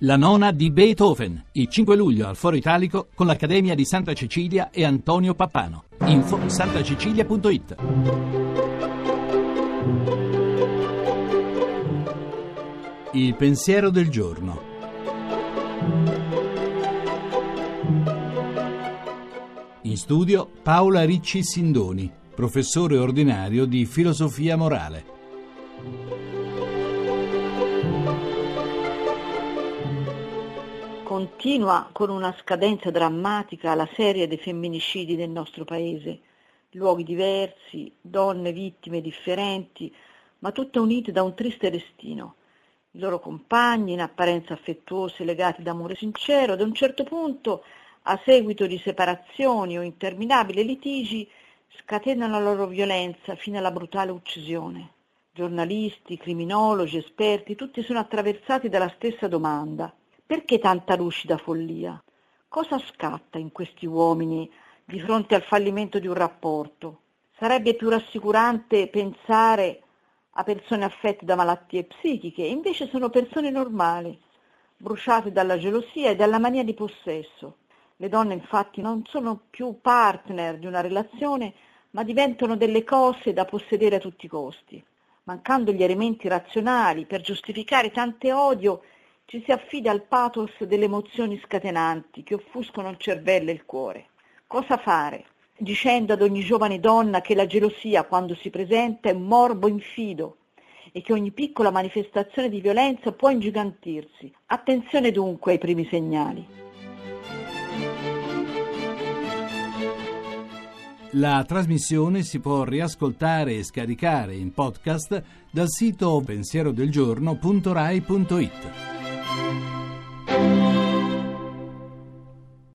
La nona di Beethoven, il 5 luglio al Foro Italico con l'Accademia di Santa Cecilia e Antonio Pappano. Info santacecilia.it. Il pensiero del giorno. In studio Paola Ricci Sindoni, professore ordinario di filosofia morale. Continua con una scadenza drammatica la serie dei femminicidi nel nostro paese. Luoghi diversi, donne vittime differenti, ma tutte unite da un triste destino. I loro compagni, in apparenza affettuosi, legati da amore sincero, ad un certo punto, a seguito di separazioni o interminabili litigi, scatenano la loro violenza fino alla brutale uccisione. Giornalisti, criminologi, esperti, tutti sono attraversati dalla stessa domanda. Perché tanta lucida follia? Cosa scatta in questi uomini di fronte al fallimento di un rapporto? Sarebbe più rassicurante pensare a persone affette da malattie psichiche, invece sono persone normali, bruciate dalla gelosia e dalla mania di possesso. Le donne infatti non sono più partner di una relazione, ma diventano delle cose da possedere a tutti i costi. Mancando gli elementi razionali per giustificare tante odio, ci si affida al pathos delle emozioni scatenanti che offuscono il cervello e il cuore. Cosa fare? Dicendo ad ogni giovane donna che la gelosia, quando si presenta, è un morbo infido e che ogni piccola manifestazione di violenza può ingigantirsi. Attenzione dunque ai primi segnali. La trasmissione si può riascoltare e scaricare in podcast dal sito pensierodelgiorno.rai.it.